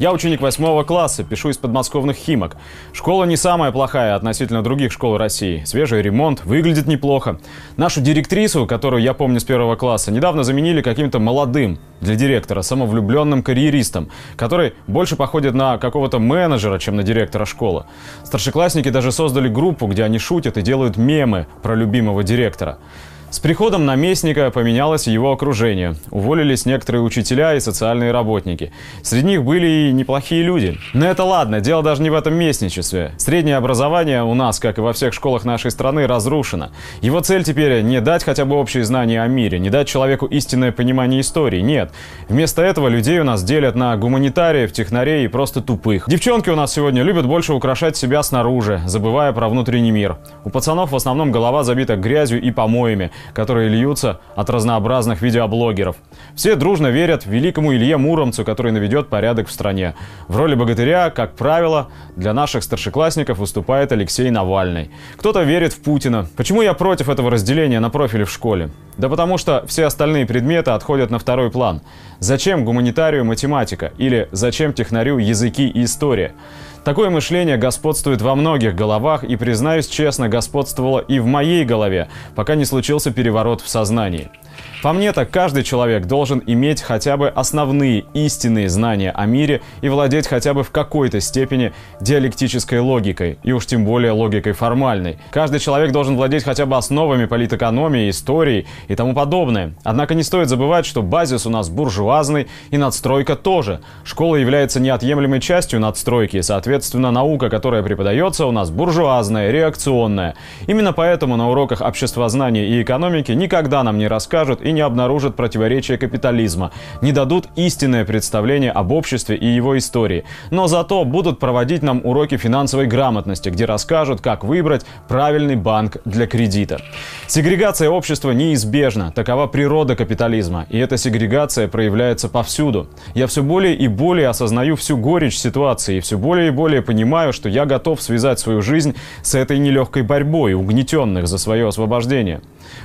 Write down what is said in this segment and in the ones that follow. Я ученик 8 класса, пишу из подмосковных Химок. Школа не самая плохая относительно других школ России. Свежий ремонт, выглядит неплохо. Нашу директрису, которую я помню с 1 класса, недавно заменили каким-то молодым, для директора, самовлюбленным карьеристом, который больше походит на какого-то менеджера, чем на директора школы. Старшеклассники даже создали группу, где они шутят и делают мемы про любимого директора. С приходом наместника поменялось его окружение. Уволились некоторые учителя и социальные работники. Среди них были и неплохие люди. Но это ладно, дело даже не в этом местничестве. Среднее образование у нас, как и во всех школах нашей страны, разрушено. Его цель теперь не дать хотя бы общие знания о мире, не дать человеку истинное понимание истории. Нет. Вместо этого людей у нас делят на гуманитариев, технарей и просто тупых. Девчонки у нас сегодня любят больше украшать себя снаружи, забывая про внутренний мир. У пацанов в основном голова забита грязью и помоями, которые льются от разнообразных видеоблогеров. Все дружно верят великому Илье Муромцу, который наведет порядок в стране. В роли богатыря, как правило, для наших старшеклассников выступает Алексей Навальный. Кто-то верит в Путина. Почему я против этого разделения на профили в школе? Да потому что все остальные предметы отходят на второй план. Зачем гуманитарию математика? Или зачем технарю языки и история? Такое мышление господствует во многих головах и, признаюсь честно, господствовало и в моей голове, пока не случился переворот в сознании. По мне так, каждый человек должен иметь хотя бы основные истинные знания о мире и владеть хотя бы в какой-то степени диалектической логикой, и уж тем более логикой формальной. Каждый человек должен владеть хотя бы основами политэкономии, истории и тому подобное. Однако не стоит забывать, что базис у нас буржуазный и надстройка тоже. Школа является неотъемлемой частью надстройки, и, соответственно, наука, которая преподается, у нас буржуазная, реакционная. Именно поэтому на уроках обществознания и экономики никогда нам не расскажут и не обнаружат противоречия капитализма, не дадут истинное представление об обществе и его истории. Но зато будут проводить нам уроки финансовой грамотности, где расскажут, как выбрать правильный банк для кредита. Сегрегация общества неизбежна, такова природа капитализма, и эта сегрегация проявляется повсюду. Я все более и более осознаю всю горечь ситуации, и все более и более понимаю, что я готов связать свою жизнь с этой нелегкой борьбой угнетенных за свое освобождение.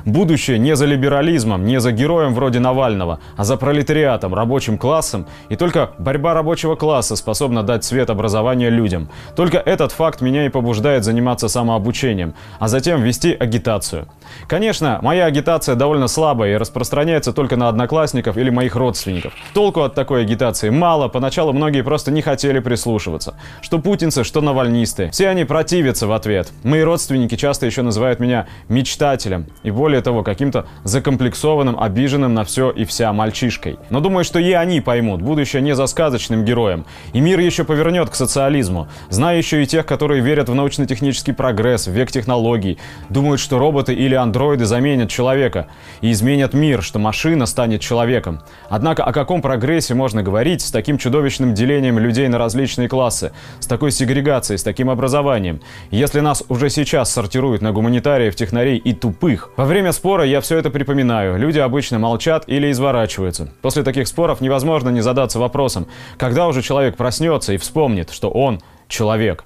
Будущее не за либерализмом, не за героем вроде Навального, а за пролетариатом, рабочим классом, и только борьба рабочего класса способна дать свет образования людям. Только этот факт меня и побуждает заниматься самообучением, а затем вести агитацию. Конечно, моя агитация довольно слабая и распространяется только на одноклассников или моих родственников. Толку от такой агитации мало, поначалу многие просто не хотели прислушиваться. Что путинцы, что навальнисты. Все они противятся в ответ. Мои родственники часто еще называют меня мечтателем и, более того, каким-то закомплексованным, обиженным на все и вся мальчишкой. Но думаю, что и они поймут, будущее не за сказочным героем. И мир еще повернет к социализму. Знаю еще и тех, которые верят в научно-технический прогресс, в век технологий. Думают, что роботы или андроиды заменят человека и изменят мир, что машина станет человеком. Однако о каком прогрессе можно говорить с таким чудовищным делением людей на различные классы, с такой сегрегацией, с таким образованием, если нас уже сейчас сортируют на гуманитариев, технарей и тупых? Во время спора я все это припоминаю. Люди обычно молчат или изворачиваются. После таких споров невозможно не задаться вопросом, когда уже человек проснется и вспомнит, что он человек.